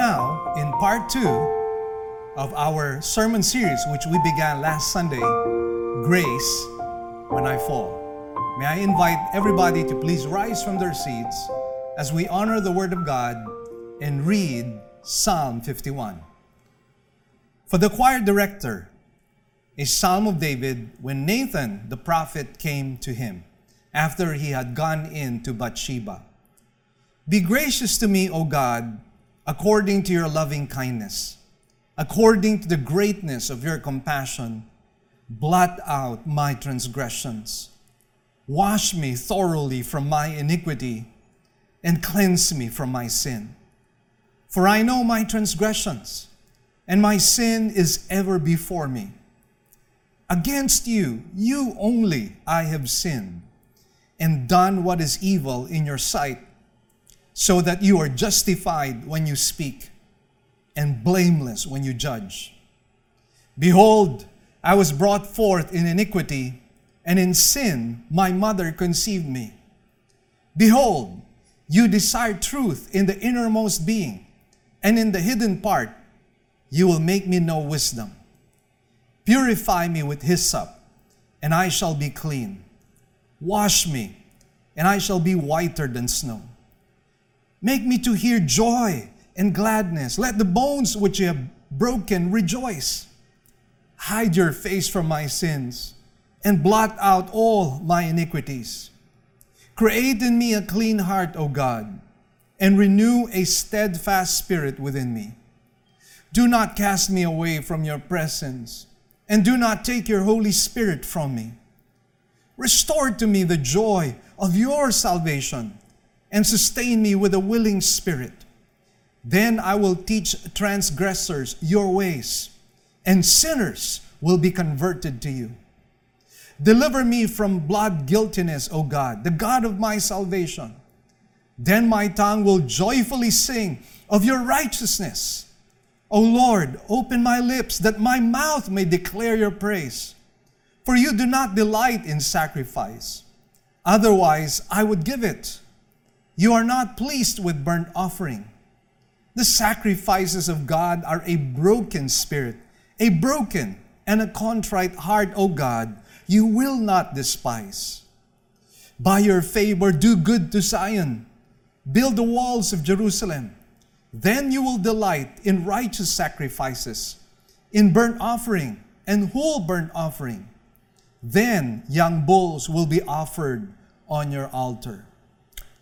now in part 2 of our sermon series, which we began last Sunday, Grace When I Fall. May I invite everybody to please rise from their seats as we honor the Word of God and read Psalm 51. For the choir director, a psalm of David when Nathan the prophet came to him after he had gone in to Bathsheba. Be gracious to me, O God, according to your loving kindness, according to the greatness of your compassion, blot out my transgressions. Wash me thoroughly from my iniquity and cleanse me from my sin. For I know my transgressions, and my sin is ever before me. Against you, you only, I have sinned and done what is evil in your sight, so that you are justified when you speak and blameless when you judge. Behold, I was brought forth in iniquity, and in sin my mother conceived me. Behold, you desire truth in the innermost being, and in the hidden part you will make me know wisdom. Purify me with hyssop, and I shall be clean. Wash me, and I shall be whiter than snow. Make me to hear joy and gladness. Let the bones which you have broken rejoice. Hide your face from my sins, and blot out all my iniquities. Create in me a clean heart, O God, and renew a steadfast spirit within me. Do not cast me away from your presence, and do not take your Holy Spirit from me. Restore to me the joy of your salvation, and sustain me with a willing spirit. Then I will teach transgressors your ways, and sinners will be converted to you. Deliver me from blood guiltiness, O God, the God of my salvation. Then my tongue will joyfully sing of your righteousness. O Lord, open my lips, that my mouth may declare your praise. For you do not delight in sacrifice. Otherwise, I would give it. You are not pleased with burnt offering. The sacrifices of God are a broken spirit, a broken and a contrite heart, O God, you will not despise. By your favor, do good to Zion. Build the walls of Jerusalem. Then you will delight in righteous sacrifices, in burnt offering and whole burnt offering. Then young bulls will be offered on your altar.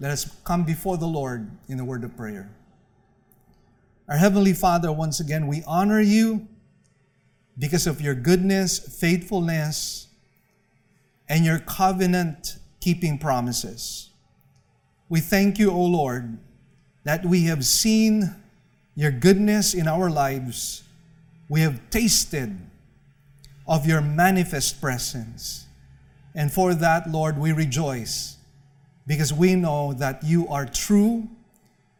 Let us come before the Lord in the word of prayer. Our Heavenly Father, once again, we honor you because of your goodness, faithfulness, and your covenant-keeping promises. We thank you, O Lord, that we have seen your goodness in our lives. We have tasted of your manifest presence. And for that, Lord, we rejoice, because we know that you are true,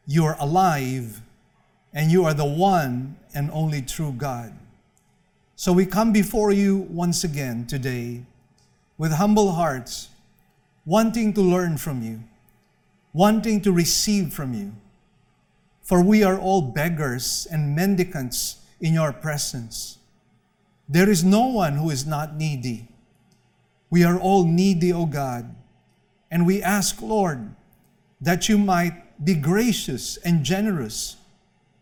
you are alive, and you are the one and only true God. So we come before you once again today with humble hearts, wanting to learn from you, wanting to receive from you. For we are all beggars and mendicants in your presence. There is no one who is not needy. We are all needy, O God. And we ask, Lord, that you might be gracious and generous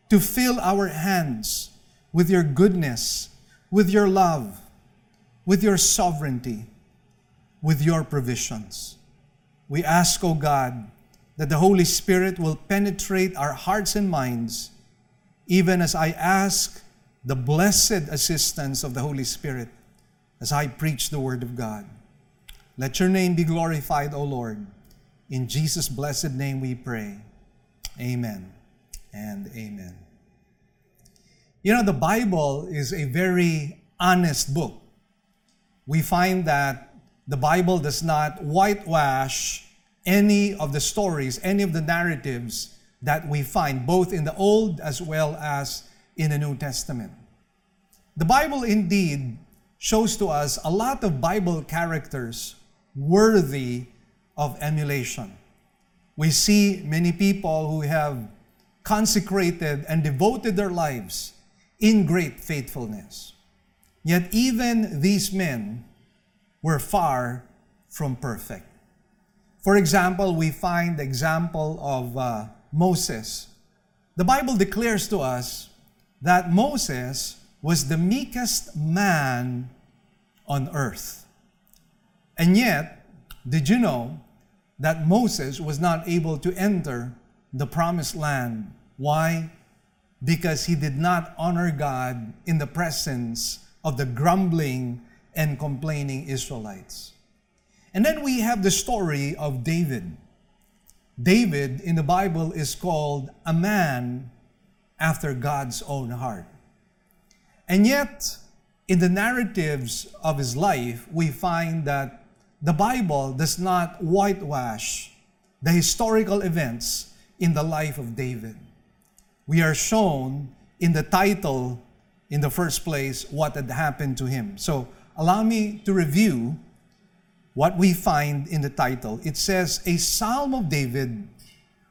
to fill our hands with your goodness, with your love, with your sovereignty, with your provisions. We ask, O God, that the Holy Spirit will penetrate our hearts and minds, even as I ask the blessed assistance of the Holy Spirit as I preach the Word of God. Let your name be glorified, O Lord. In Jesus' blessed name we pray. Amen and amen. You know, the Bible is a very honest book. We find that the Bible does not whitewash any of the stories, any of the narratives that we find, both in the Old as well as in the New Testament. The Bible indeed shows to us a lot of Bible characters worthy of emulation. We see many people who have consecrated, and devoted their lives in great faithfulness. Yet even these men were far from perfect. For example, we find the example of Moses. The Bible declares to us that Moses was the meekest man on earth. And yet, did you know that Moses was not able to enter the promised land? Why? Because he did not honor God in the presence of the grumbling and complaining Israelites. And then we have the story of David. David in the Bible is called a man after God's own heart. And yet, in the narratives of his life, we find that the Bible does not whitewash the historical events in the life of David. We are shown in the title, in the first place, what had happened to him. So allow me to review what we find in the title. It says, a psalm of David,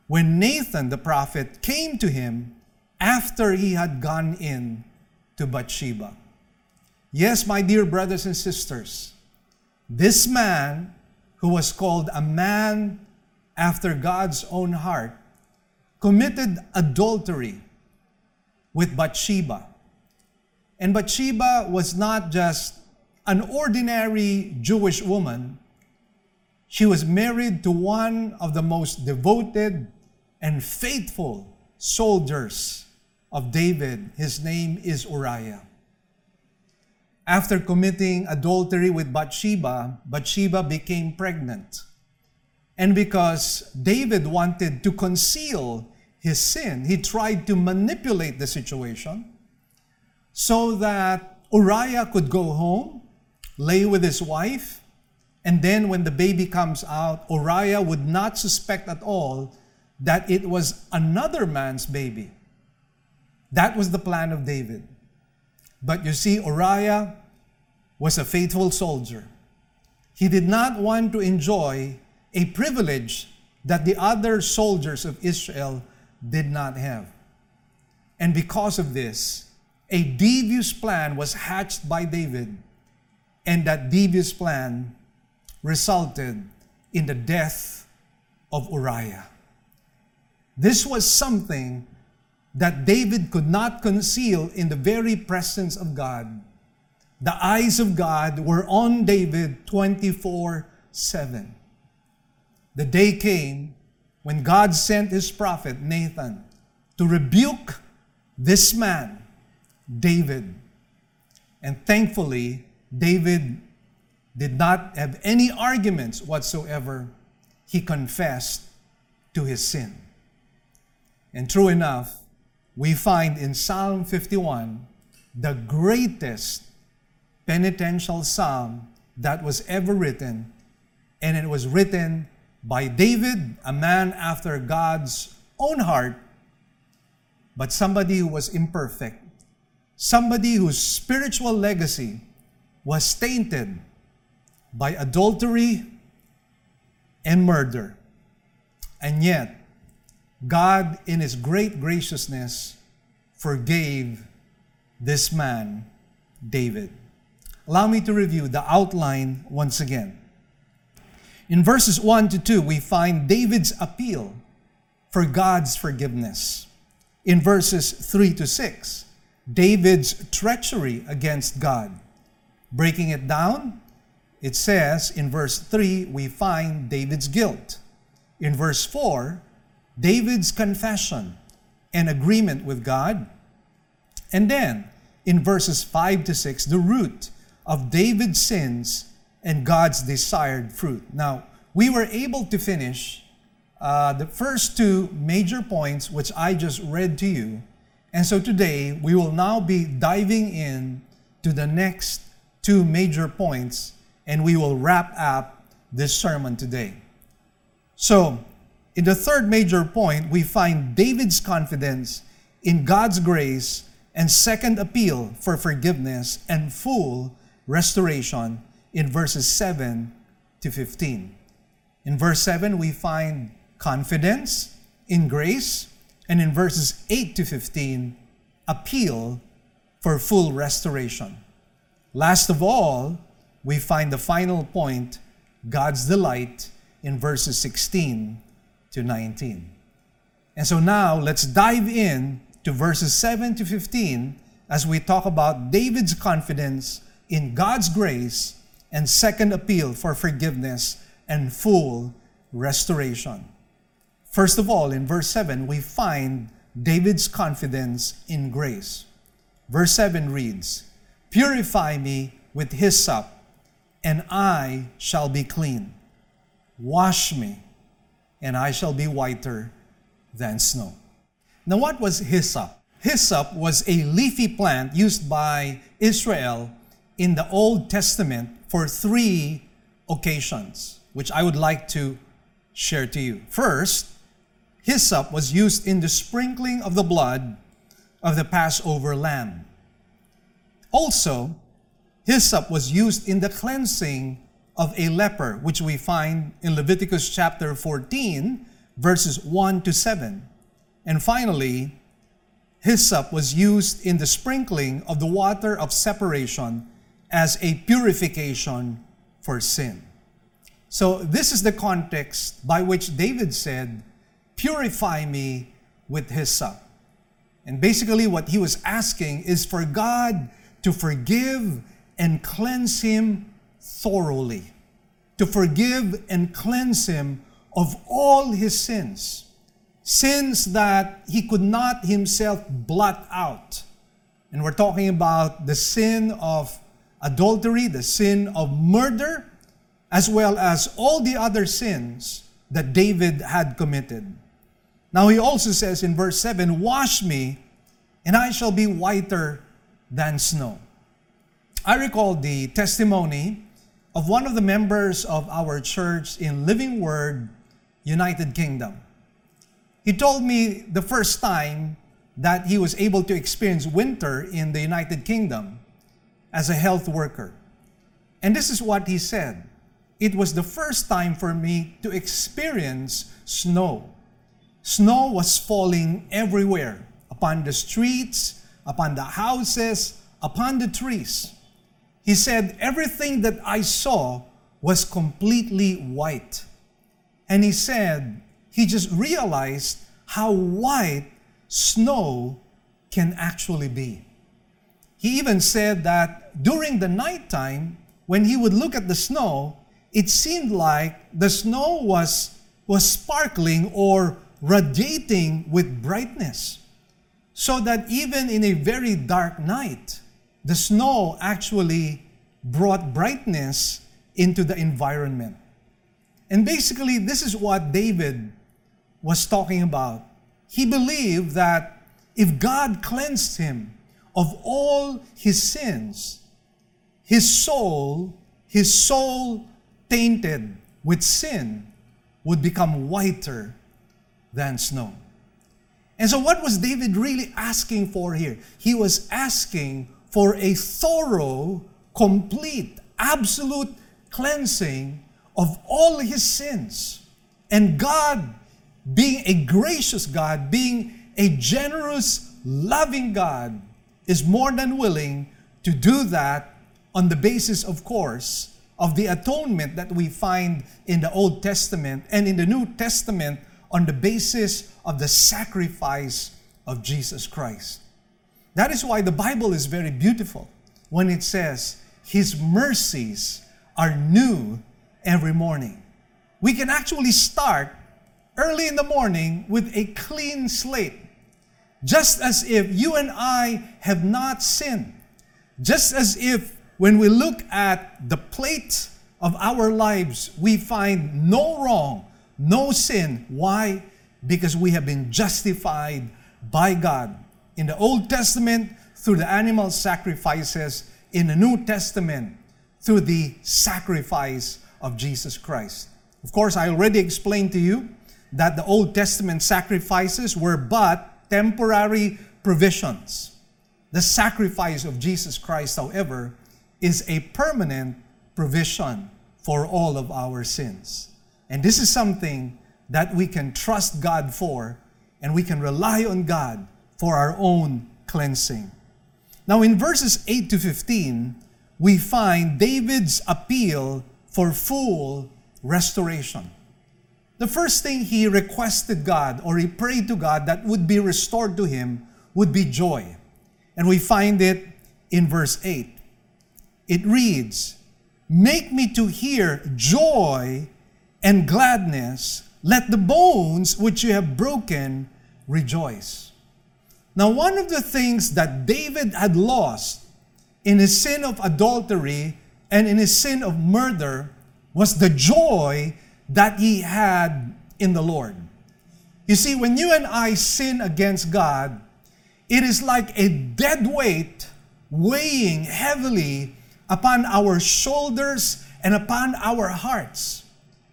when Nathan the prophet came to him after he had gone in to Bathsheba. Yes, my dear brothers and sisters, this man who was called a man after God's own heart committed adultery with Bathsheba. And Bathsheba was not just an ordinary Jewish woman. She was married to one of the most devoted and faithful soldiers of David. His name is Uriah. After committing adultery with Bathsheba, Bathsheba became pregnant. And because David wanted to conceal his sin, he tried to manipulate the situation so that Uriah could go home, lay with his wife, and then when the baby comes out, Uriah would not suspect at all that it was another man's baby. That was the plan of David. But you see, Uriah was a faithful soldier. He did not want to enjoy a privilege that the other soldiers of Israel did not have. And because of this, a devious plan was hatched by David, and that devious plan resulted in the death of Uriah. This was something that David could not conceal in the very presence of God. The eyes of God were on David 24/7. The day came when God sent his prophet Nathan to rebuke this man, David. And thankfully, David did not have any arguments whatsoever. He confessed to his sin. And true enough, we find in Psalm 51, the greatest penitential psalm that was ever written, and it was written by David, a man after God's own heart, but somebody who was imperfect, somebody whose spiritual legacy was tainted by adultery and murder. And yet, God, in His great graciousness, forgave this man, David. Allow me to review the outline once again. In verses 1 to 2, we find David's appeal for God's forgiveness. In verses 3 to 6, David's treachery against God. Breaking it down, it says in verse 3, we find David's guilt. In verse 4, David's confession and agreement with God. And then, in verses 5 to 6, the root of David's sins and God's desired fruit. Now, we were able to finish the first two major points which I just read to you. And so today, we will now be diving in to the next two major points, and we will wrap up this sermon today. So, in the third major point, we find David's confidence in God's grace and second appeal for forgiveness and full restoration in verses 7 to 15. In verse 7, we find confidence in grace and in verses 8 to 15, appeal for full restoration. Last of all, we find the final point, God's delight, in verses 16 to 19. And so now let's dive in to verses 7 to 15 as we talk about David's confidence in God's grace and second appeal for forgiveness and full restoration. First of all, in verse 7, we find David's confidence in grace. Verse 7 reads, "Purify me with hyssop, and I shall be clean. Wash me, and I shall be whiter than snow." Now, what was hyssop? Hyssop was a leafy plant used by Israel in the Old Testament for three occasions, which I would like to share to you. First, hyssop was used in the sprinkling of the blood of the Passover lamb. Also, hyssop was used in the cleansing of a leper, which we find in Leviticus chapter 14, verses 1 to 7. And finally, hyssop was used in the sprinkling of the water of separation as a purification for sin. So this is the context by which David said, "Purify me with hyssop." And basically what he was asking is for God to forgive and cleanse him thoroughly, to forgive and cleanse him of all his sins, sins that he could not himself blot out. And we're talking about the sin of adultery, the sin of murder, as well as all the other sins that David had committed. Now he also says in verse 7, "Wash me, and I shall be whiter than snow." I recall the testimony of one of the members of our church in Living Word, United Kingdom. He told me the first time that he was able to experience winter in the United Kingdom as a health worker. And this is what he said, "It was the first time for me to experience snow. Snow was falling everywhere, upon the streets, upon the houses, upon the trees." He said, "Everything that I saw was completely white." And he said, he just realized how white snow can actually be. He even said that during the nighttime, when he would look at the snow, it seemed like the snow was sparkling or radiating with brightness, so that even in a very dark night, the snow actually brought brightness into the environment. And basically, this is what David was talking about. He believed that if God cleansed him of all his sins, his soul tainted with sin would become whiter than snow. And so what was David really asking for here? He was asking for a thorough, complete, absolute cleansing of all his sins. And God, being a gracious God, being a generous, loving God, is more than willing to do that on the basis, of course, of the atonement that we find in the Old Testament and in the New Testament on the basis of the sacrifice of Jesus Christ. That is why the Bible is very beautiful when it says, "His mercies are new every morning." We can actually start early in the morning with a clean slate, just as if you and I have not sinned. Just as if when we look at the plate of our lives, we find no wrong, no sin. Why? Because we have been justified by God. In the Old Testament, through the animal sacrifices. In the New Testament, through the sacrifice of Jesus Christ. Of course, I already explained to you that the Old Testament sacrifices were but temporary provisions. The sacrifice of Jesus Christ, however, is a permanent provision for all of our sins. And this is something that we can trust God for and we can rely on God for our own cleansing. Now in verses 8 to 15, we find David's appeal for full restoration. The first thing he requested God, or he prayed to God that would be restored to him, would be joy. And we find it in verse 8. It reads, "Make me to hear joy and gladness. Let the bones which you have broken rejoice." Now, one of the things that David had lost in his sin of adultery and in his sin of murder was the joy that he had in the Lord. You see, when you and I sin against God, it is like a dead weight weighing heavily upon our shoulders and upon our hearts.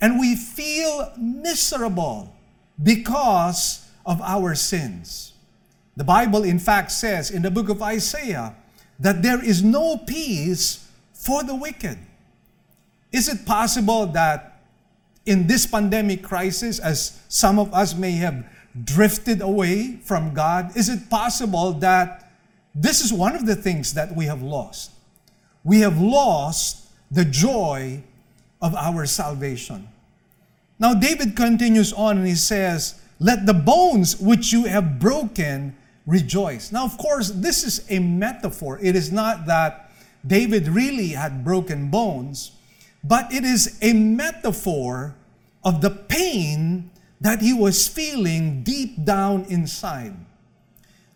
And we feel miserable because of our sins. The Bible, in fact, says in the book of Isaiah that there is no peace for the wicked. Is it possible that in this pandemic crisis, as some of us may have drifted away from God, is it possible that this is one of the things that we have lost? We have lost the joy of our salvation. Now David continues on and he says, "Let the bones which you have broken rejoice." Now, of course, this is a metaphor. It is not that David really had broken bones, but it is a metaphor of the pain that he was feeling deep down inside.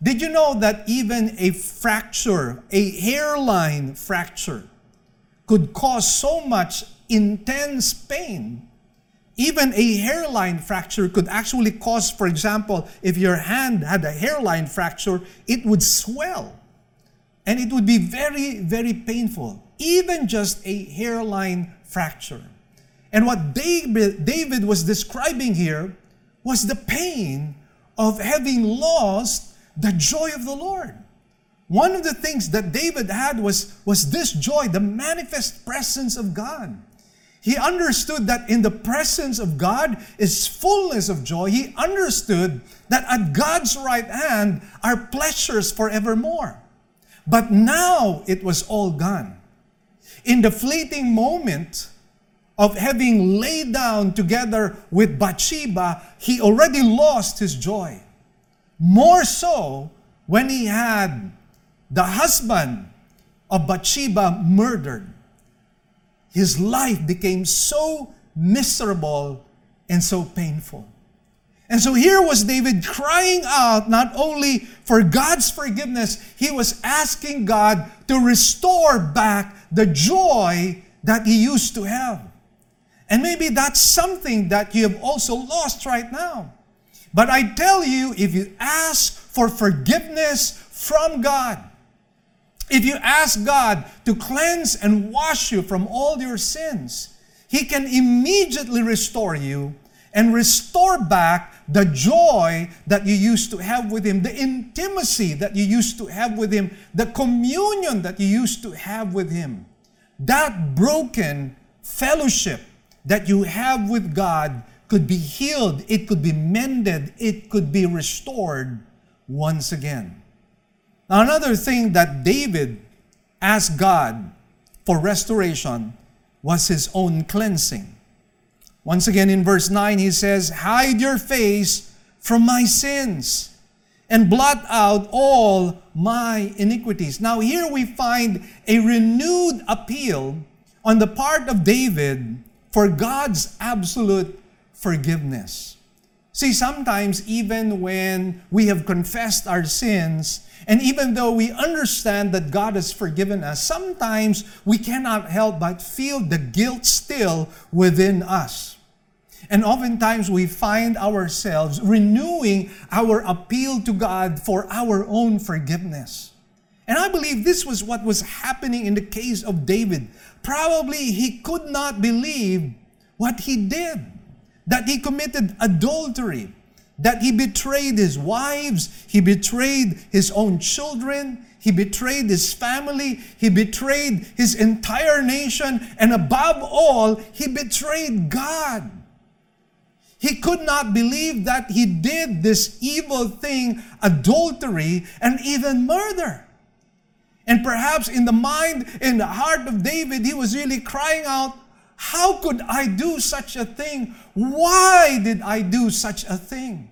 Did you know that even a fracture, a hairline fracture, could cause so much intense pain? Even a hairline fracture could actually cause, for example, if your hand had a hairline fracture, it would swell. And it would be very, very painful. Even just a hairline fracture. And what David was describing here was the pain of having lost the joy of the Lord. One of the things that David had was this joy, the manifest presence of God. He understood that in the presence of God is fullness of joy. He understood that at God's right hand are pleasures forevermore. But now it was all gone. In the fleeting moment of having laid down together with Bathsheba, he already lost his joy. More so when he had the husband of Bathsheba murdered. His life became so miserable and so painful. And so here was David crying out not only for God's forgiveness, he was asking God to restore back the joy that he used to have. And maybe that's something that you have also lost right now. But I tell you, if you ask for forgiveness from God, if you ask God to cleanse and wash you from all your sins, He can immediately restore you and restore back the joy that you used to have with Him, the intimacy that you used to have with Him, the communion that you used to have with Him. That broken fellowship that you have with God could be healed, it could be mended, it could be restored once again. Now, another thing that David asked God for restoration was his own cleansing. Once again, in verse 9, he says, "Hide your face from my sins and blot out all my iniquities." Now, here we find a renewed appeal on the part of David for God's absolute forgiveness. See, sometimes even when we have confessed our sins, and even though we understand that God has forgiven us, sometimes we cannot help but feel the guilt still within us. And oftentimes we find ourselves renewing our appeal to God for our own forgiveness. And I believe this was what was happening in the case of David. Probably he could not believe what he did, that he committed adultery, that he betrayed his wives, he betrayed his own children, he betrayed his family, he betrayed his entire nation, and above all, he betrayed God. He could not believe that he did this evil thing, adultery, and even murder. And perhaps in the mind, in the heart of David, he was really crying out, how could I do such a thing? Why did I do such a thing?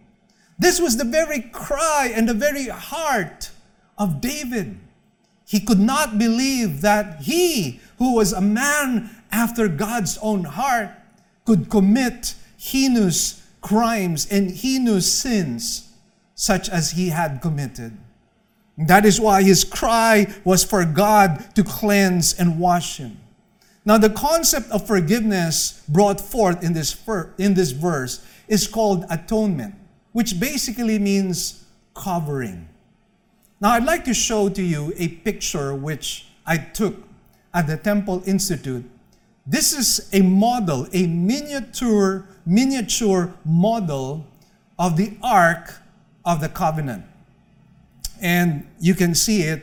This was the very cry and the very heart of David. He could not believe that he, who was a man after God's own heart, could commit heinous crimes and heinous sins such as he had committed. That is why his cry was for God to cleanse and wash him. Now, the concept of forgiveness brought forth in this verse is called atonement, which basically means covering. Now, I'd like to show to you a picture which I took at the Temple Institute. This is a model, a miniature model of the Ark of the Covenant. And you can see it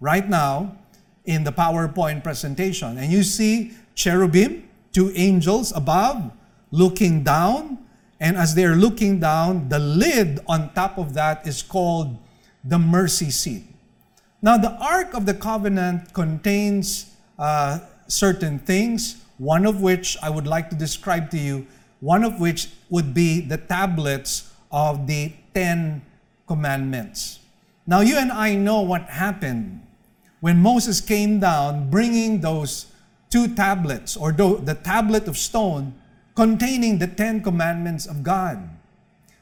right now in the PowerPoint presentation. And you see cherubim, two angels above, looking down. And as they're looking down, the lid on top of that is called the mercy seat. Now, the Ark of the Covenant contains certain things, one of which I would like to describe to you, one of which would be the tablets of the Ten Commandments. Now, you and I know what happened when Moses came down bringing those two tablets, or the tablet of stone containing the Ten Commandments of God.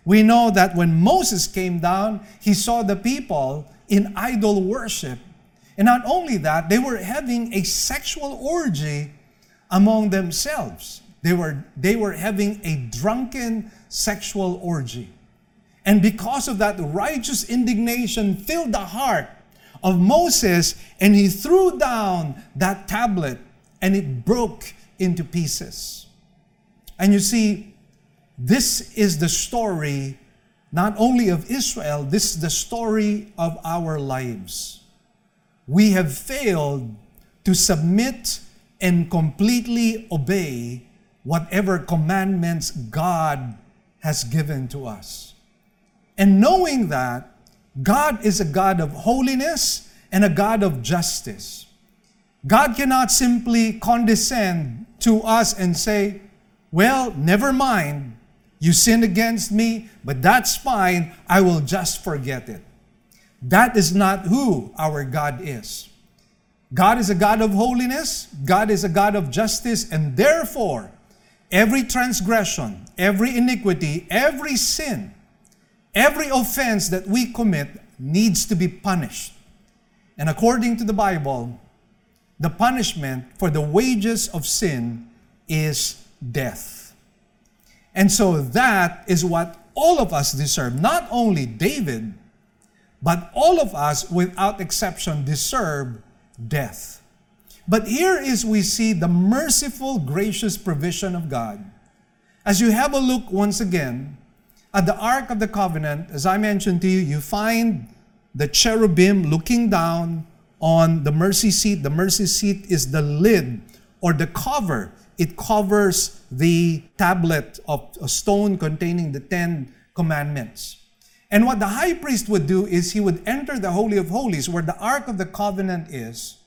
We know that when Moses came down, he saw the people in idol worship. And not only that, they were having a sexual orgy among themselves. They were having a drunken sexual orgy. And because of that, righteous indignation filled the heart of Moses, and he threw down that tablet, and it broke into pieces. And you see, this is the story not only of Israel, this is the story of our lives. We have failed to submit and completely obey whatever commandments God has given to us. And knowing that, God is a God of holiness and a God of justice. God cannot simply condescend to us and say, well, never mind, you sinned against me, but that's fine, I will just forget it. That is not who our God is. God is a God of holiness, God is a God of justice, and therefore, every transgression, every iniquity, every sin, every offense that we commit needs to be punished. And according to the Bible, the punishment for the wages of sin is death. And so that is what all of us deserve. Not only David, but all of us without exception deserve death. But here is we see the merciful, gracious provision of God. As you have a look once again, at the Ark of the Covenant, as I mentioned to you, you find the cherubim looking down on the mercy seat. The mercy seat is the lid or the cover. It covers the tablet of a stone containing the Ten Commandments. And what the high priest would do is he would enter the Holy of Holies, where the Ark of the Covenant is,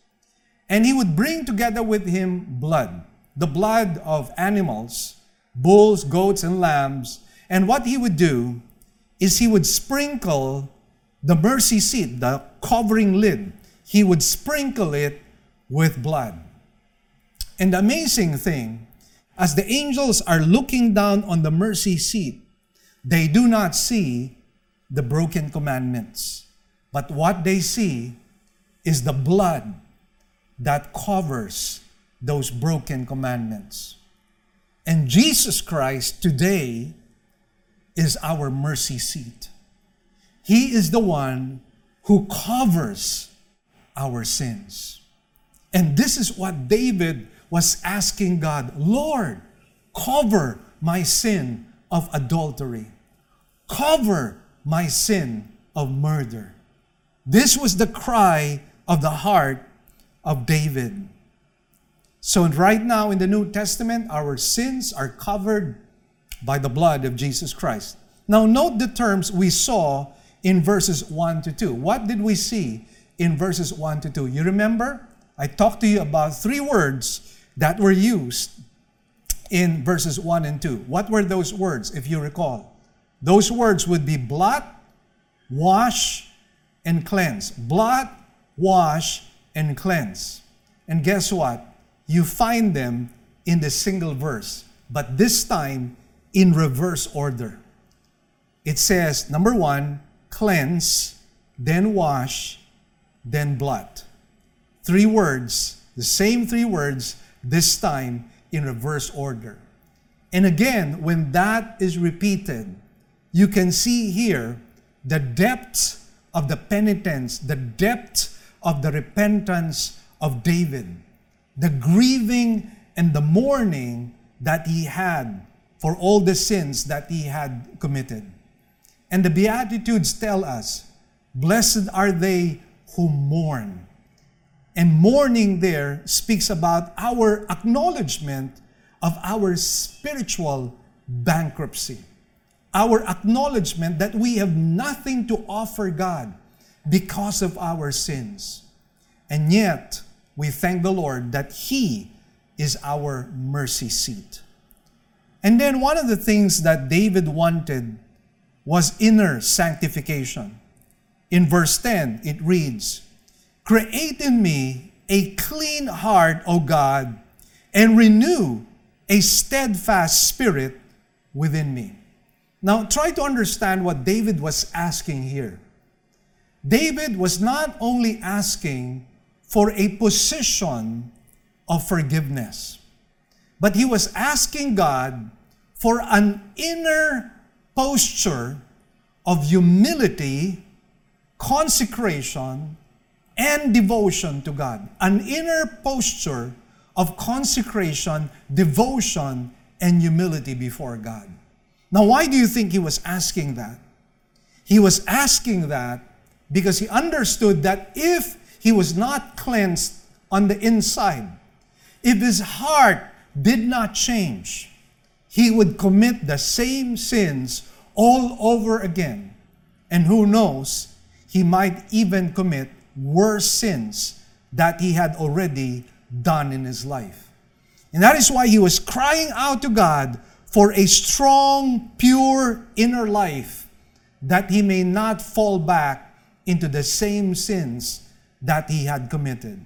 and he would bring together with him blood, the blood of animals, bulls, goats, and lambs. And what he would do is he would sprinkle the mercy seat, the covering lid. He would sprinkle it with blood. And the amazing thing, as the angels are looking down on the mercy seat, they do not see the broken commandments. But what they see is the blood that covers those broken commandments. And Jesus Christ today is our mercy seat. He is the one who covers our sins. And this is what David was asking God, Lord, cover my sin of adultery. Cover my sin of murder. This was the cry of the heart of David. So right now in the New Testament, our sins are covered by the blood of Jesus Christ. Now note the terms we saw in verses 1 to 2. What did we see in verses 1 to 2? You remember? I talked to you about three words that were used in verses 1 and 2. What were those words, if you recall? Those words would be blot, wash, and cleanse. Blot, wash, and cleanse. And guess what? You find them in the single verse, but this time in reverse order. It says, number one, cleanse, then wash, then blot. Three words, the same three words, this time in reverse order. And again, when that is repeated, you can see here the depth of the penitence, the depth of the repentance of David, the grieving and the mourning that he had for all the sins that he had committed. And the Beatitudes tell us, blessed are they who mourn. And mourning there speaks about our acknowledgement of our spiritual bankruptcy. Our acknowledgement that we have nothing to offer God because of our sins. And yet, we thank the Lord that He is our mercy seat. And then one of the things that David wanted was inner sanctification. In verse 10, it reads, create in me a clean heart, O God, and renew a steadfast spirit within me. Now, try to understand what David was asking here. David was not only asking for a position of forgiveness, but he was asking God for an inner posture of humility, consecration, and devotion to God. An inner posture of consecration, devotion, and humility before God. Now, why do you think he was asking that? He was asking that because he understood that if he was not cleansed on the inside, if his heart did not change, he would commit the same sins all over again. And who knows, he might even commit worse sins that he had already done in his life. And that is why he was crying out to God for a strong, pure inner life that he may not fall back into the same sins that he had committed.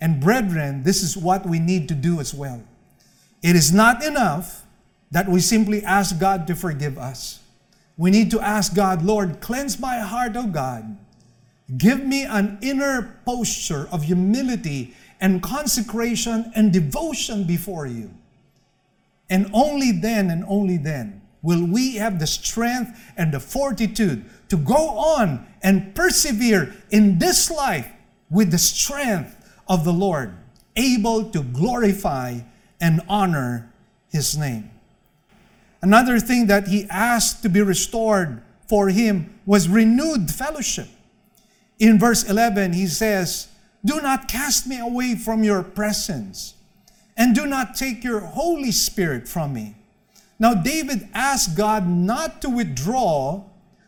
And brethren, this is what we need to do as well. It is not enough that we simply ask God to forgive us. We need to ask God, Lord, cleanse my heart, O God. Give me an inner posture of humility and consecration and devotion before you. And only then, will we have the strength and the fortitude to go on and persevere in this life with the strength of the Lord, able to glorify and honor His name. Another thing that he asked to be restored for him was renewed fellowship. In verse 11, he says, do not cast me away from your presence, and do not take your Holy Spirit from me. Now, David asked God not to withdraw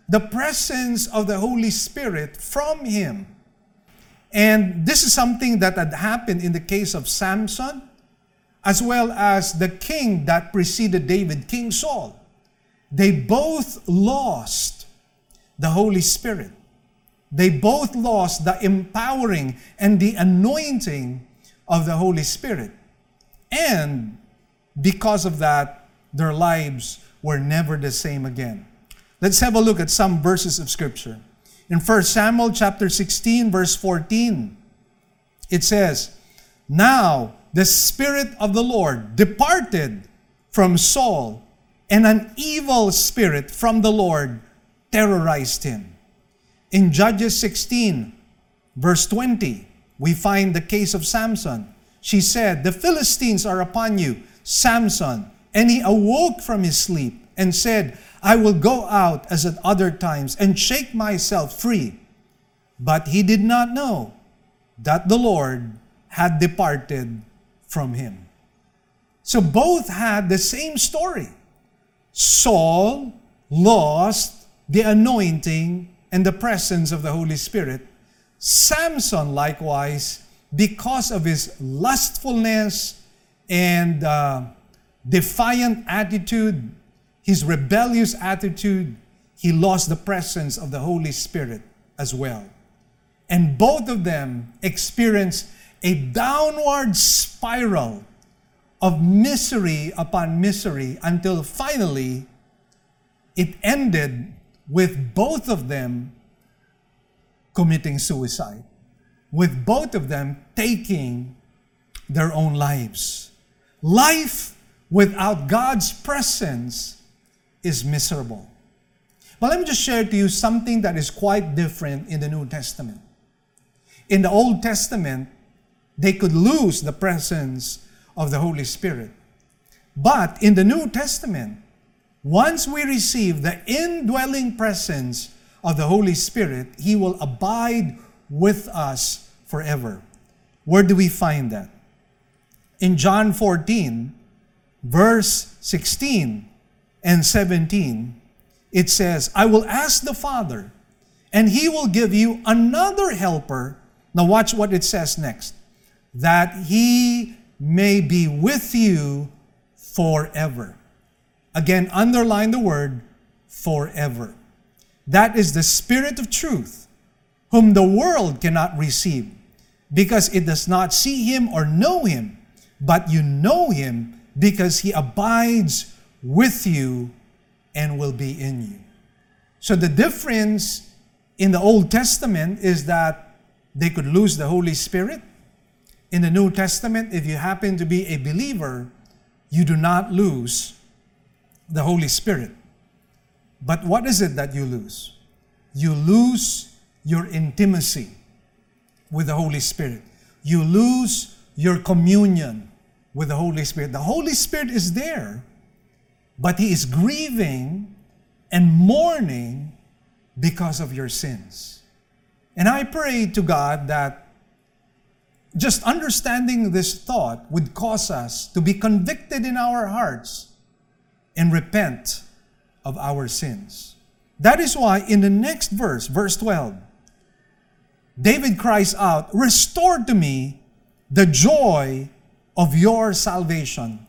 the presence of the Holy Spirit from him. And this is something that had happened in the case of Samson, as well as the king that preceded David, King Saul. They both lost the Holy Spirit. They both lost the empowering and the anointing of the Holy Spirit. And because of that, their lives were never the same again. Let's have a look at some verses of Scripture. In 1 Samuel chapter 16, verse 14, it says, now the Spirit of the Lord departed from Saul, and an evil spirit from the Lord terrorized him. In Judges 16, verse 20, we find the case of Samson. She said, the Philistines are upon you, Samson. And he awoke from his sleep and said, I will go out as at other times and shake myself free. But he did not know that the Lord had departed from him. So both had the same story. Saul lost the anointing and the presence of the Holy Spirit. Samson, likewise, because of his lustfulness and defiant attitude, his rebellious attitude, he lost the presence of the Holy Spirit as well. And both of them experienced a downward spiral of misery upon misery until finally it ended with both of them committing suicide, with both of them taking their own lives. Life without God's presence is miserable. But let me just share to you something that is quite different in the New Testament. In the Old Testament, they could lose the presence of the Holy Spirit. But in the New Testament, once we receive the indwelling presence of the Holy Spirit, He will abide with us forever. Where do we find that? In John 14, verse 16 and 17, it says, I will ask the Father, and He will give you another helper. Now watch what it says next. That He may be with you forever. Again, underline the word forever. That is the Spirit of truth, whom the world cannot receive, because it does not see Him or know Him, but you know Him because He abides with you and will be in you. So the difference in the Old Testament is that they could lose the Holy Spirit. In the New Testament, if you happen to be a believer, you do not lose the Holy Spirit. But what is it that you lose? You lose your intimacy with the Holy Spirit. You lose your communion with the Holy Spirit. The Holy Spirit is there, but He is grieving and mourning because of your sins. And I pray to God that just understanding this thought would cause us to be convicted in our hearts and repent of our sins. That is why in the next verse, verse 12, David cries out, restore to me the joy of your salvation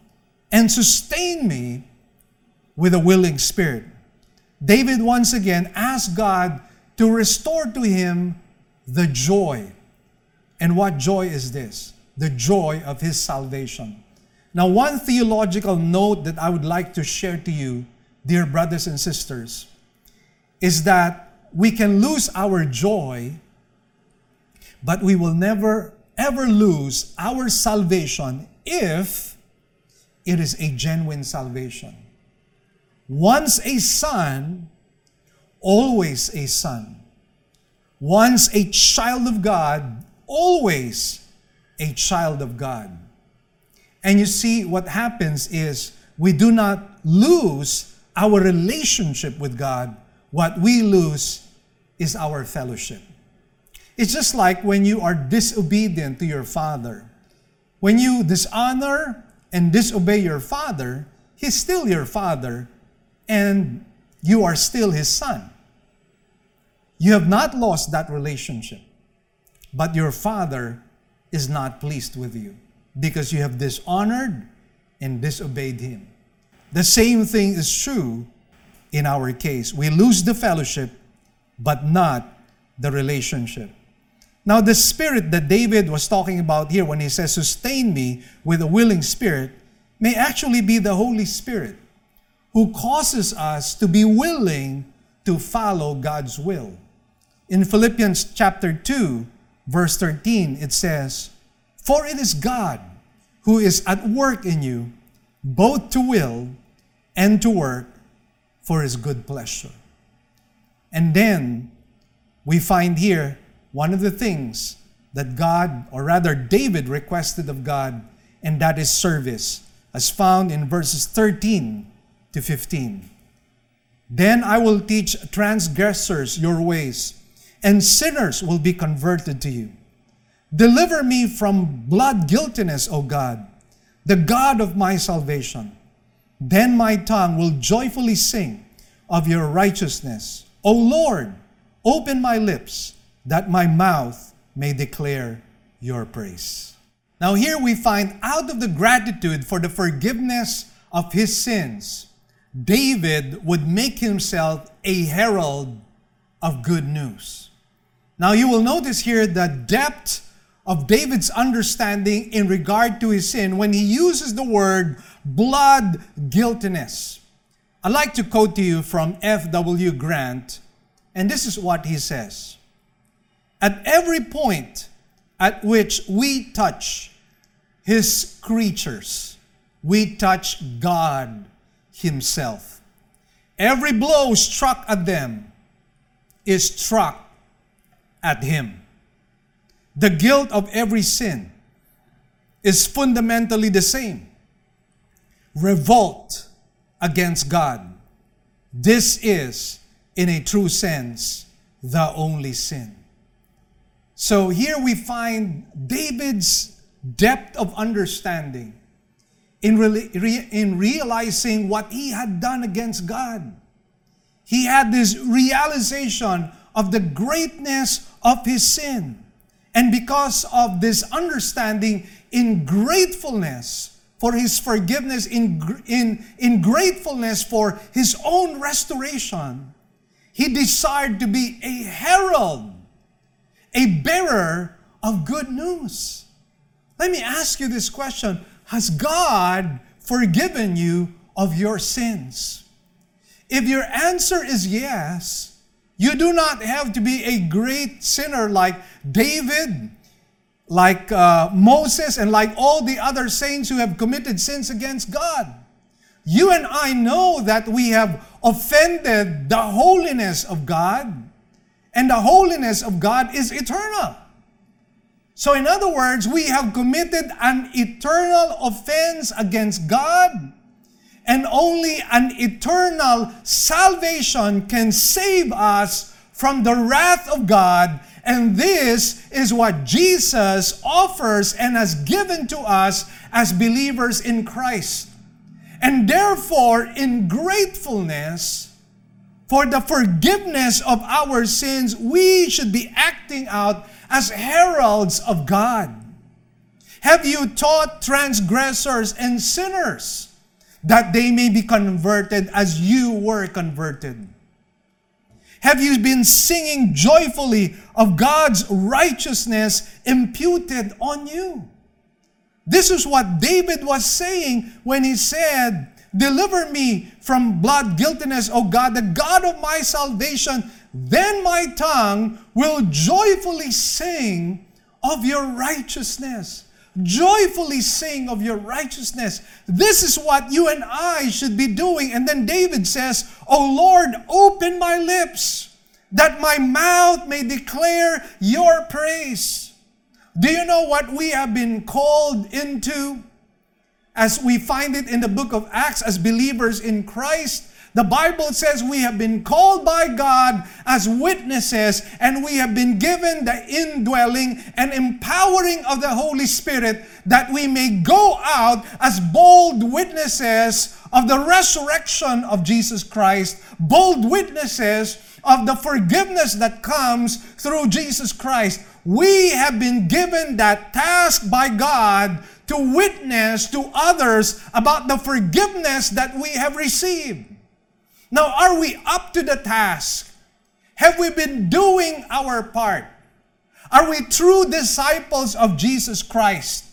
and sustain me with a willing spirit. David once again asks God to restore to him the joy. And what joy is this? The joy of his salvation. Now, one theological note that I would like to share to you, dear brothers and sisters, is that we can lose our joy, but we will never, ever lose our salvation if it is a genuine salvation. Once a son, always a son. Once a child of God, always a child of God. And you see, what happens is we do not lose our relationship with God. What we lose is our fellowship. It's just like when you are disobedient to your father. When you dishonor and disobey your father, he's still your father and you are still his son. You have not lost that relationship. But your father is not pleased with you because you have dishonored and disobeyed him. The same thing is true in our case. We lose the fellowship, but not the relationship. Now, the spirit that David was talking about here when he says, sustain me with a willing spirit, may actually be the Holy Spirit who causes us to be willing to follow God's will. In Philippians chapter 2, verse 13, it says, for it is God who is at work in you, both to will and to work for His good pleasure. And then we find here one of the things that God, or rather David, requested of God, and that is service, as found in verses 13 to 15. Then I will teach transgressors your ways, and sinners will be converted to you. Deliver me from blood guiltiness, O God, the God of my salvation. Then my tongue will joyfully sing of your righteousness. O Lord, open my lips, that my mouth may declare your praise. Now here we find, out of the gratitude for the forgiveness of his sins, David would make himself a herald of good news. Now you will notice here the depth of David's understanding in regard to his sin when he uses the word blood guiltiness. I'd like to quote to you from F.W. Grant, and this is what he says. At every point at which we touch his creatures, we touch God himself. Every blow struck at them is struck at him. The guilt of every sin is fundamentally the same. Revolt against God. This is, in a true sense, the only sin. So here we find David's depth of understanding in realizing what he had done against God. He had this realization of the greatness of his sin. And because of this understanding, in gratefulness for his forgiveness, in gratefulness for his own restoration, he desired to be a herald, a bearer of good news. Let me ask you this question. Has God forgiven you of your sins? If your answer is yes, you do not have to be a great sinner like David, like Moses, and like all the other saints who have committed sins against God. You and I know that we have offended the holiness of God, and the holiness of God is eternal. So in other words, we have committed an eternal offense against God, and only an eternal salvation can save us from the wrath of God. And this is what Jesus offers and has given to us as believers in Christ. And therefore, in gratefulness for the forgiveness of our sins, we should be acting out as heralds of God. Have you taught transgressors and sinners that they may be converted as you were converted? Have you been singing joyfully of God's righteousness imputed on you? This is what David was saying when he said, "Deliver me from blood guiltiness, O God, the God of my salvation. Then my tongue will joyfully sing of your righteousness." Joyfully sing of your righteousness. This is what you and I should be doing. And then David says, O Lord, open my lips, that my mouth may declare your praise. Do you know what we have been called into? As we find it in the book of Acts, as believers in Christ, the Bible says we have been called by God as witnesses, and we have been given the indwelling and empowering of the Holy Spirit that we may go out as bold witnesses of the resurrection of Jesus Christ, bold witnesses of the forgiveness that comes through Jesus Christ. We have been given that task by God to witness to others about the forgiveness that we have received. Now, are we up to the task? Have we been doing our part? Are we true disciples of Jesus Christ,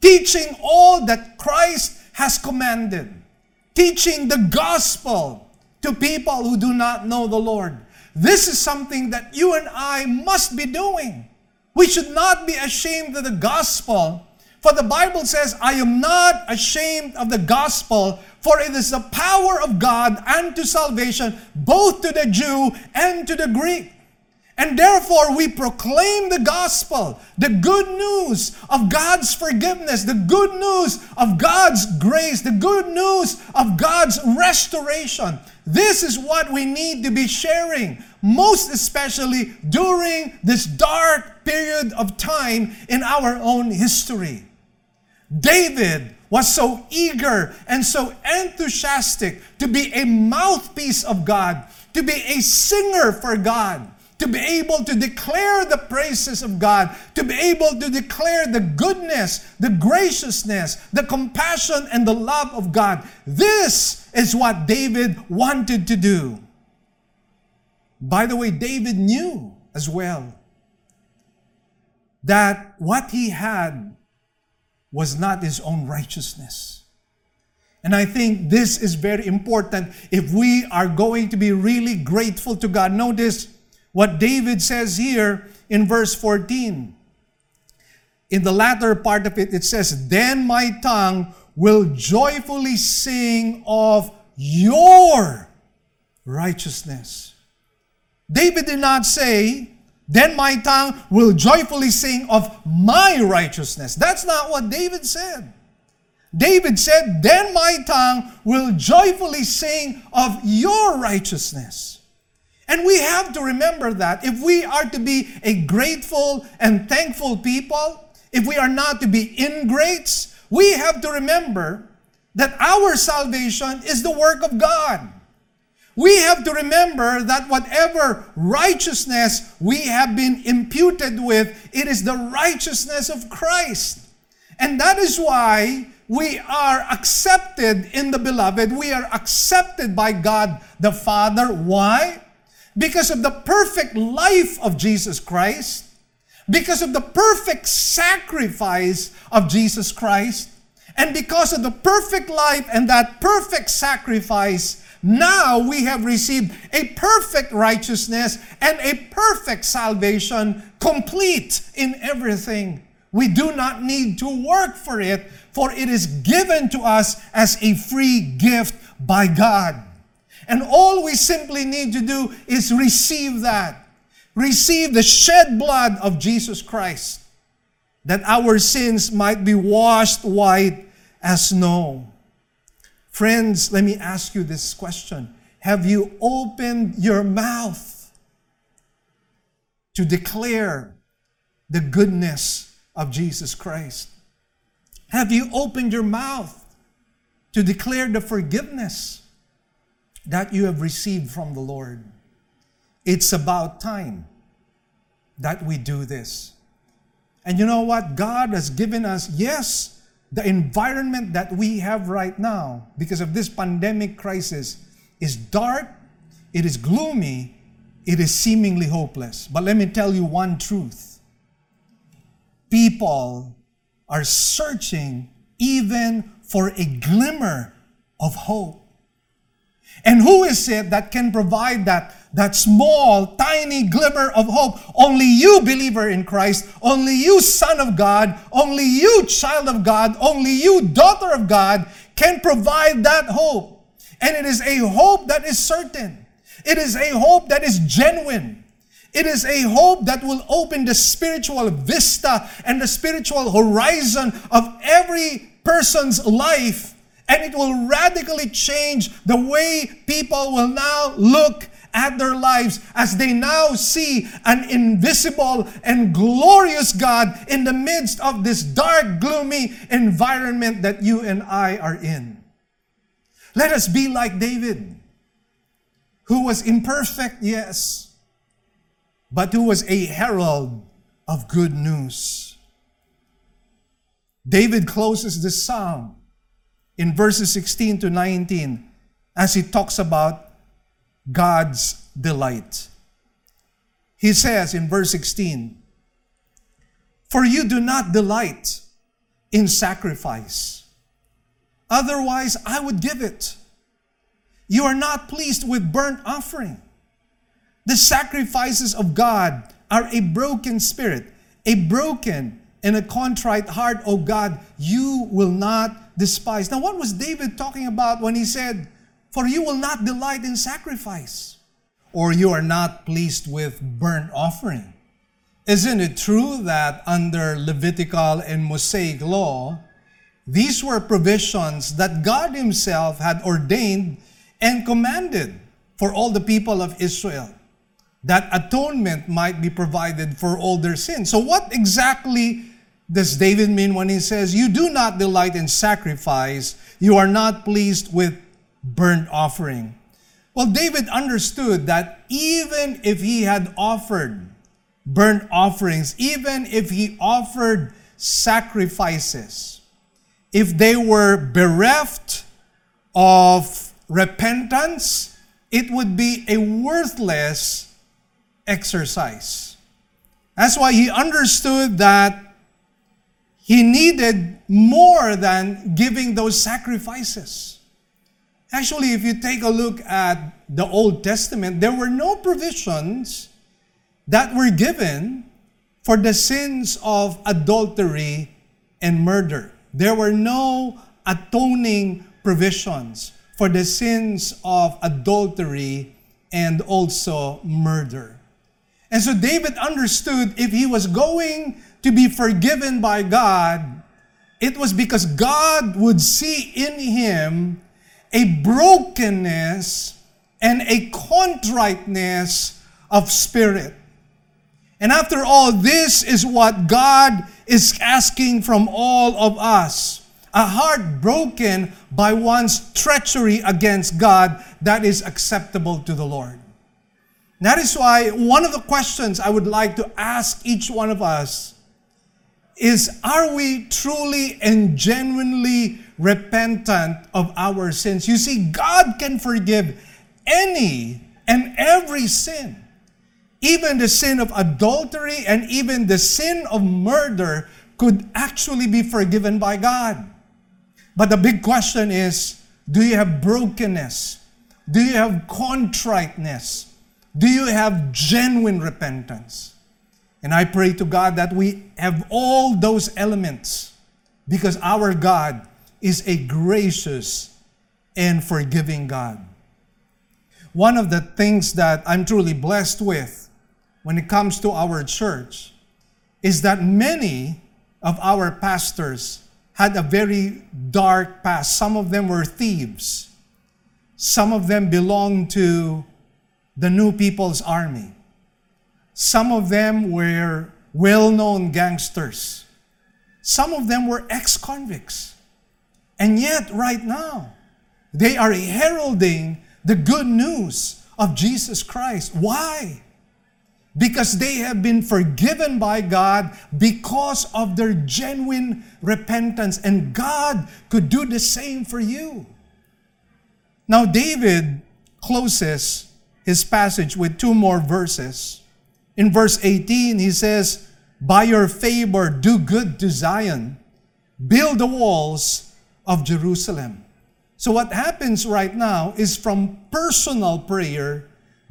teaching all that Christ has commanded, teaching the gospel to people who do not know the Lord? This is something that you and I must be doing. We should not be ashamed of the gospel, for the Bible says, I am not ashamed of the gospel, for it is the power of God unto salvation, both to the Jew and to the Greek. And therefore, we proclaim the gospel, the good news of God's forgiveness, the good news of God's grace, the good news of God's restoration. This is what we need to be sharing, most especially during this dark period of time in our own history. David was so eager and so enthusiastic to be a mouthpiece of God, to be a singer for God, to be able to declare the praises of God, to be able to declare the goodness, the graciousness, the compassion, and the love of God. This is what David wanted to do. By the way, David knew as well that what he had was not his own righteousness. And I think this is very important if we are going to be really grateful to God. Notice what David says here in verse 14. In the latter part of it, it says, "Then my tongue will joyfully sing of your righteousness." David did not say, "Then my tongue will joyfully sing of my righteousness." That's not what David said. David said, "Then my tongue will joyfully sing of your righteousness." And we have to remember that if we are to be a grateful and thankful people, if we are not to be ingrates, we have to remember that our salvation is the work of God. We have to remember that whatever righteousness we have been imputed with, it is the righteousness of Christ. And that is why we are accepted in the beloved. We are accepted by God the Father. Why? Because of the perfect life of Jesus Christ, because of the perfect sacrifice of Jesus Christ, and because of the perfect life and that perfect sacrifice, now we have received a perfect righteousness and a perfect salvation, complete in everything. We do not need to work for it, for it is given to us as a free gift by God. And all we simply need to do is receive that. Receive the shed blood of Jesus Christ, that our sins might be washed white as snow. Friends, let me ask you this question. Have you opened your mouth to declare the goodness of Jesus Christ? Have you opened your mouth to declare the forgiveness that you have received from the Lord? It's about time that we do this. And you know what? God has given us, yes, the environment that we have right now because of this pandemic crisis is dark, it is gloomy, it is seemingly hopeless. But let me tell you one truth. People are searching even for a glimmer of hope. And who is it that can provide that small, tiny glimmer of hope? Only you, believer in Christ. Only you, son of God. Only you, child of God. Only you, daughter of God, can provide that hope. And it is a hope that is certain. It is a hope that is genuine. It is a hope that will open the spiritual vista and the spiritual horizon of every person's life. And it will radically change the way people will now look at their lives as they now see an invisible and glorious God in the midst of this dark, gloomy environment that you and I are in. Let us be like David, who was imperfect, yes, but who was a herald of good news. David closes this psalm in verses 16 to 19, as he talks about God's delight. He says in verse 16, "For you do not delight in sacrifice. Otherwise, I would give it. You are not pleased with burnt offering. The sacrifices of God are a broken spirit, a broken and a contrite heart, O God, you will not despise." Now, what was David talking about when he said, "For you will not delight in sacrifice, or you are not pleased with burnt offering"? Isn't it true that under Levitical and Mosaic law, these were provisions that God himself had ordained and commanded for all the people of Israel, that atonement might be provided for all their sins? So what exactly does David mean when he says, you do not delight in sacrifice, you are not pleased with burnt offering? Well, David understood that even if he had offered burnt offerings, even if he offered sacrifices, if they were bereft of repentance, it would be a worthless exercise. That's why he understood that he needed more than giving those sacrifices. Actually, if you take a look at the Old Testament, there were no provisions that were given for the sins of adultery and murder. There were no atoning provisions for the sins of adultery and also murder. And so David understood if he was going to be forgiven by God, it was because God would see in him a brokenness and a contriteness of spirit. And after all, this is what God is asking from all of us. A heart broken by one's treachery against God that is acceptable to the Lord. And that is why one of the questions I would like to ask each one of us is, are we truly and genuinely repentant of our sins? You see, God can forgive any and every sin, even the sin of adultery and even the sin of murder could actually be forgiven by God. But the big question is, do you have brokenness? Do you have contriteness? Do you have genuine repentance? And I pray to God that we have all those elements because our God is a gracious and forgiving God. One of the things that I'm truly blessed with when it comes to our church is that many of our pastors had a very dark past. Some of them were thieves. Some of them belonged to the New People's Army. Some of them were well-known gangsters. Some of them were ex-convicts. And yet, right now, they are heralding the good news of Jesus Christ. Why? Because they have been forgiven by God because of their genuine repentance. And God could do the same for you. Now, David closes his passage with two more verses. In verse 18, he says, by your favor, do good to Zion. Build the walls of Jerusalem. So what happens right now is from personal prayer,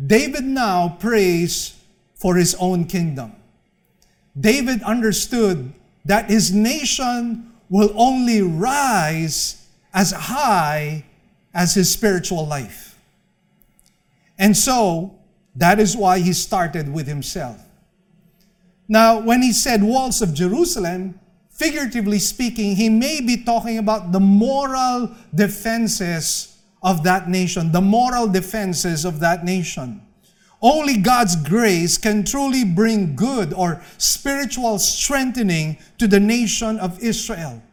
David now prays for his own kingdom. David understood that his nation will only rise as high as his spiritual life. And so, that is why he started with himself. Now, when he said walls of Jerusalem, figuratively speaking, he may be talking about the moral defenses of that nation, the moral defenses of that nation. Only God's grace can truly bring good or spiritual strengthening to the nation of Israel.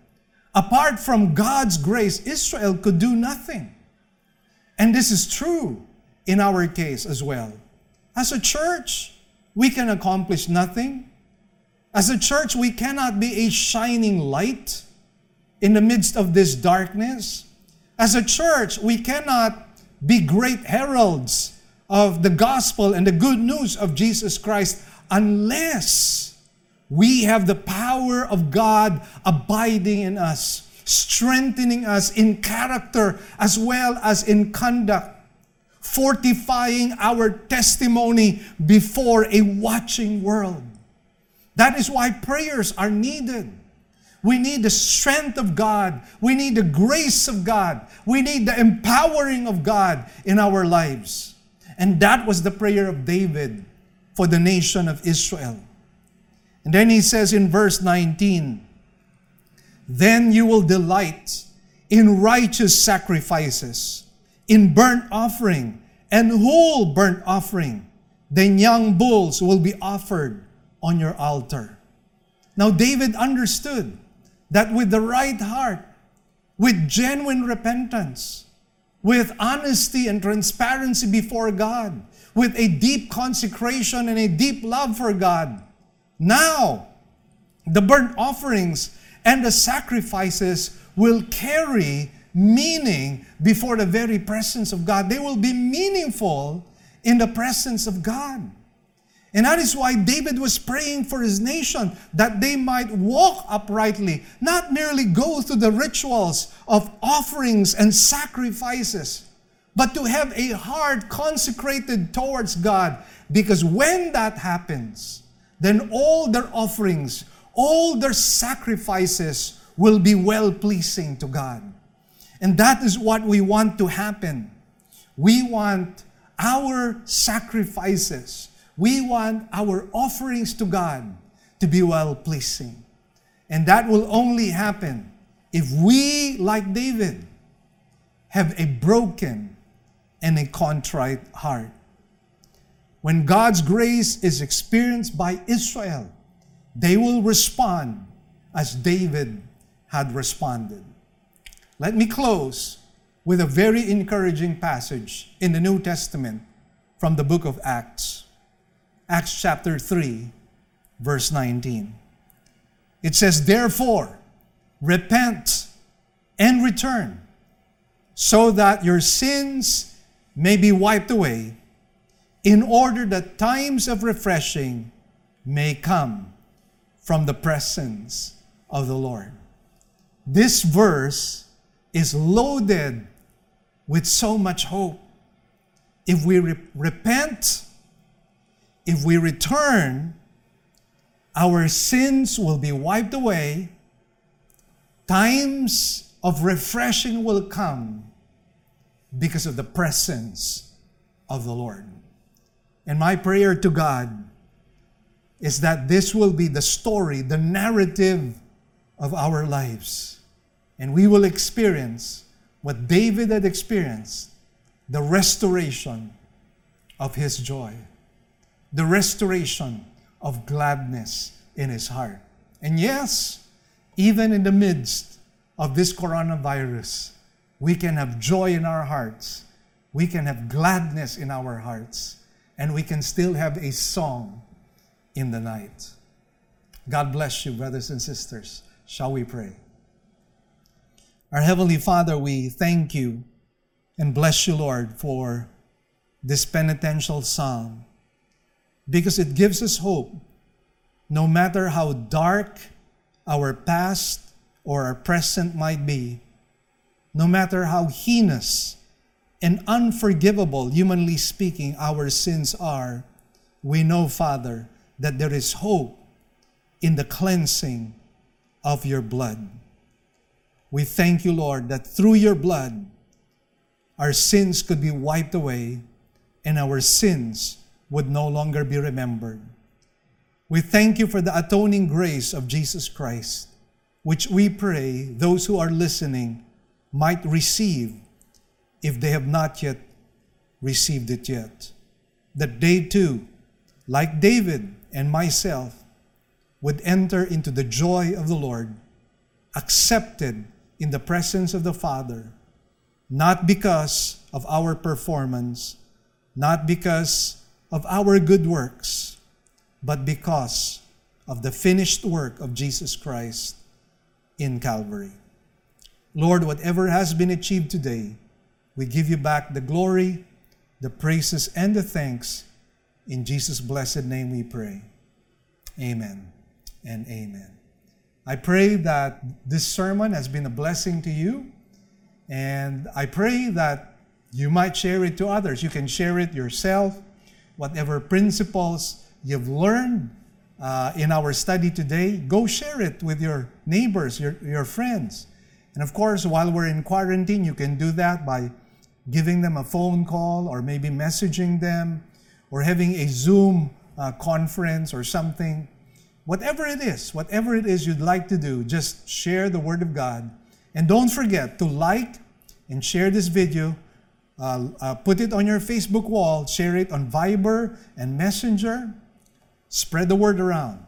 Apart from God's grace, Israel could do nothing. And this is true in our case as well. As a church, we can accomplish nothing. As a church, we cannot be a shining light in the midst of this darkness. As a church, we cannot be great heralds of the gospel and the good news of Jesus Christ unless we have the power of God abiding in us, strengthening us in character as well as in conduct, fortifying our testimony before a watching world. That is why prayers are needed. We need the strength of God. We need the grace of God. We need the empowering of God in our lives. And that was the prayer of David for the nation of Israel. And then he says in verse 19, then you will delight in righteous sacrifices, in burnt offering and whole burnt offering, then young bulls will be offered on your altar. Now David understood that with the right heart, with genuine repentance, with honesty and transparency before God, with a deep consecration and a deep love for God, now the burnt offerings and the sacrifices will carry meaning before the very presence of God. They will be meaningful in the presence of God. And that is why David was praying for his nation, that they might walk uprightly, not merely go through the rituals of offerings and sacrifices, but to have a heart consecrated towards God. Because when that happens, then all their offerings, all their sacrifices will be well-pleasing to God. And that is what we want to happen. We want our sacrifices, we want our offerings to God to be well-pleasing. And that will only happen if we, like David, have a broken and a contrite heart. When God's grace is experienced by Israel, they will respond as David had responded. Let me close with a very encouraging passage in the New Testament from the book of Acts. Acts chapter 3, verse 19. It says, "Therefore, repent and return, so that your sins may be wiped away, in order that times of refreshing may come from the presence of the Lord." This verse is loaded with so much hope. If we repent, if we return, our sins will be wiped away. Times of refreshing will come because of the presence of the Lord. And my prayer to God is that this will be the story, the narrative of our lives. And we will experience what David had experienced, the restoration of his joy, the restoration of gladness in his heart. And yes, even in the midst of this coronavirus, we can have joy in our hearts, we can have gladness in our hearts, and we can still have a song in the night. God bless you, brothers and sisters. Shall we pray? Our Heavenly Father, we thank you and bless you, Lord, for this penitential psalm, because it gives us hope no matter how dark our past or our present might be, no matter how heinous and unforgivable, humanly speaking, our sins are. We know, Father, that there is hope in the cleansing of your blood. We thank you, Lord, that through your blood, our sins could be wiped away and our sins would no longer be remembered. We thank you for the atoning grace of Jesus Christ, which we pray those who are listening might receive if they have not yet received it yet. That they too, like David and myself, would enter into the joy of the Lord, accepted in the presence of the Father, not because of our performance, not because of our good works, but because of the finished work of Jesus Christ in Calvary. Lord, whatever has been achieved today, we give you back the glory, the praises, and the thanks. In Jesus' blessed name we pray. Amen and amen. I pray that this sermon has been a blessing to you, and I pray that you might share it to others. You can share it yourself. Whatever principles you've learned in our study today, go share it with your neighbors, your friends. And of course, while we're in quarantine, you can do that by giving them a phone call or maybe messaging them or having a Zoom conference or something. Whatever it is you'd like to do, just share the Word of God. And don't forget to like and share this video. Put it on your Facebook wall, share it on Viber and Messenger. Spread the word around.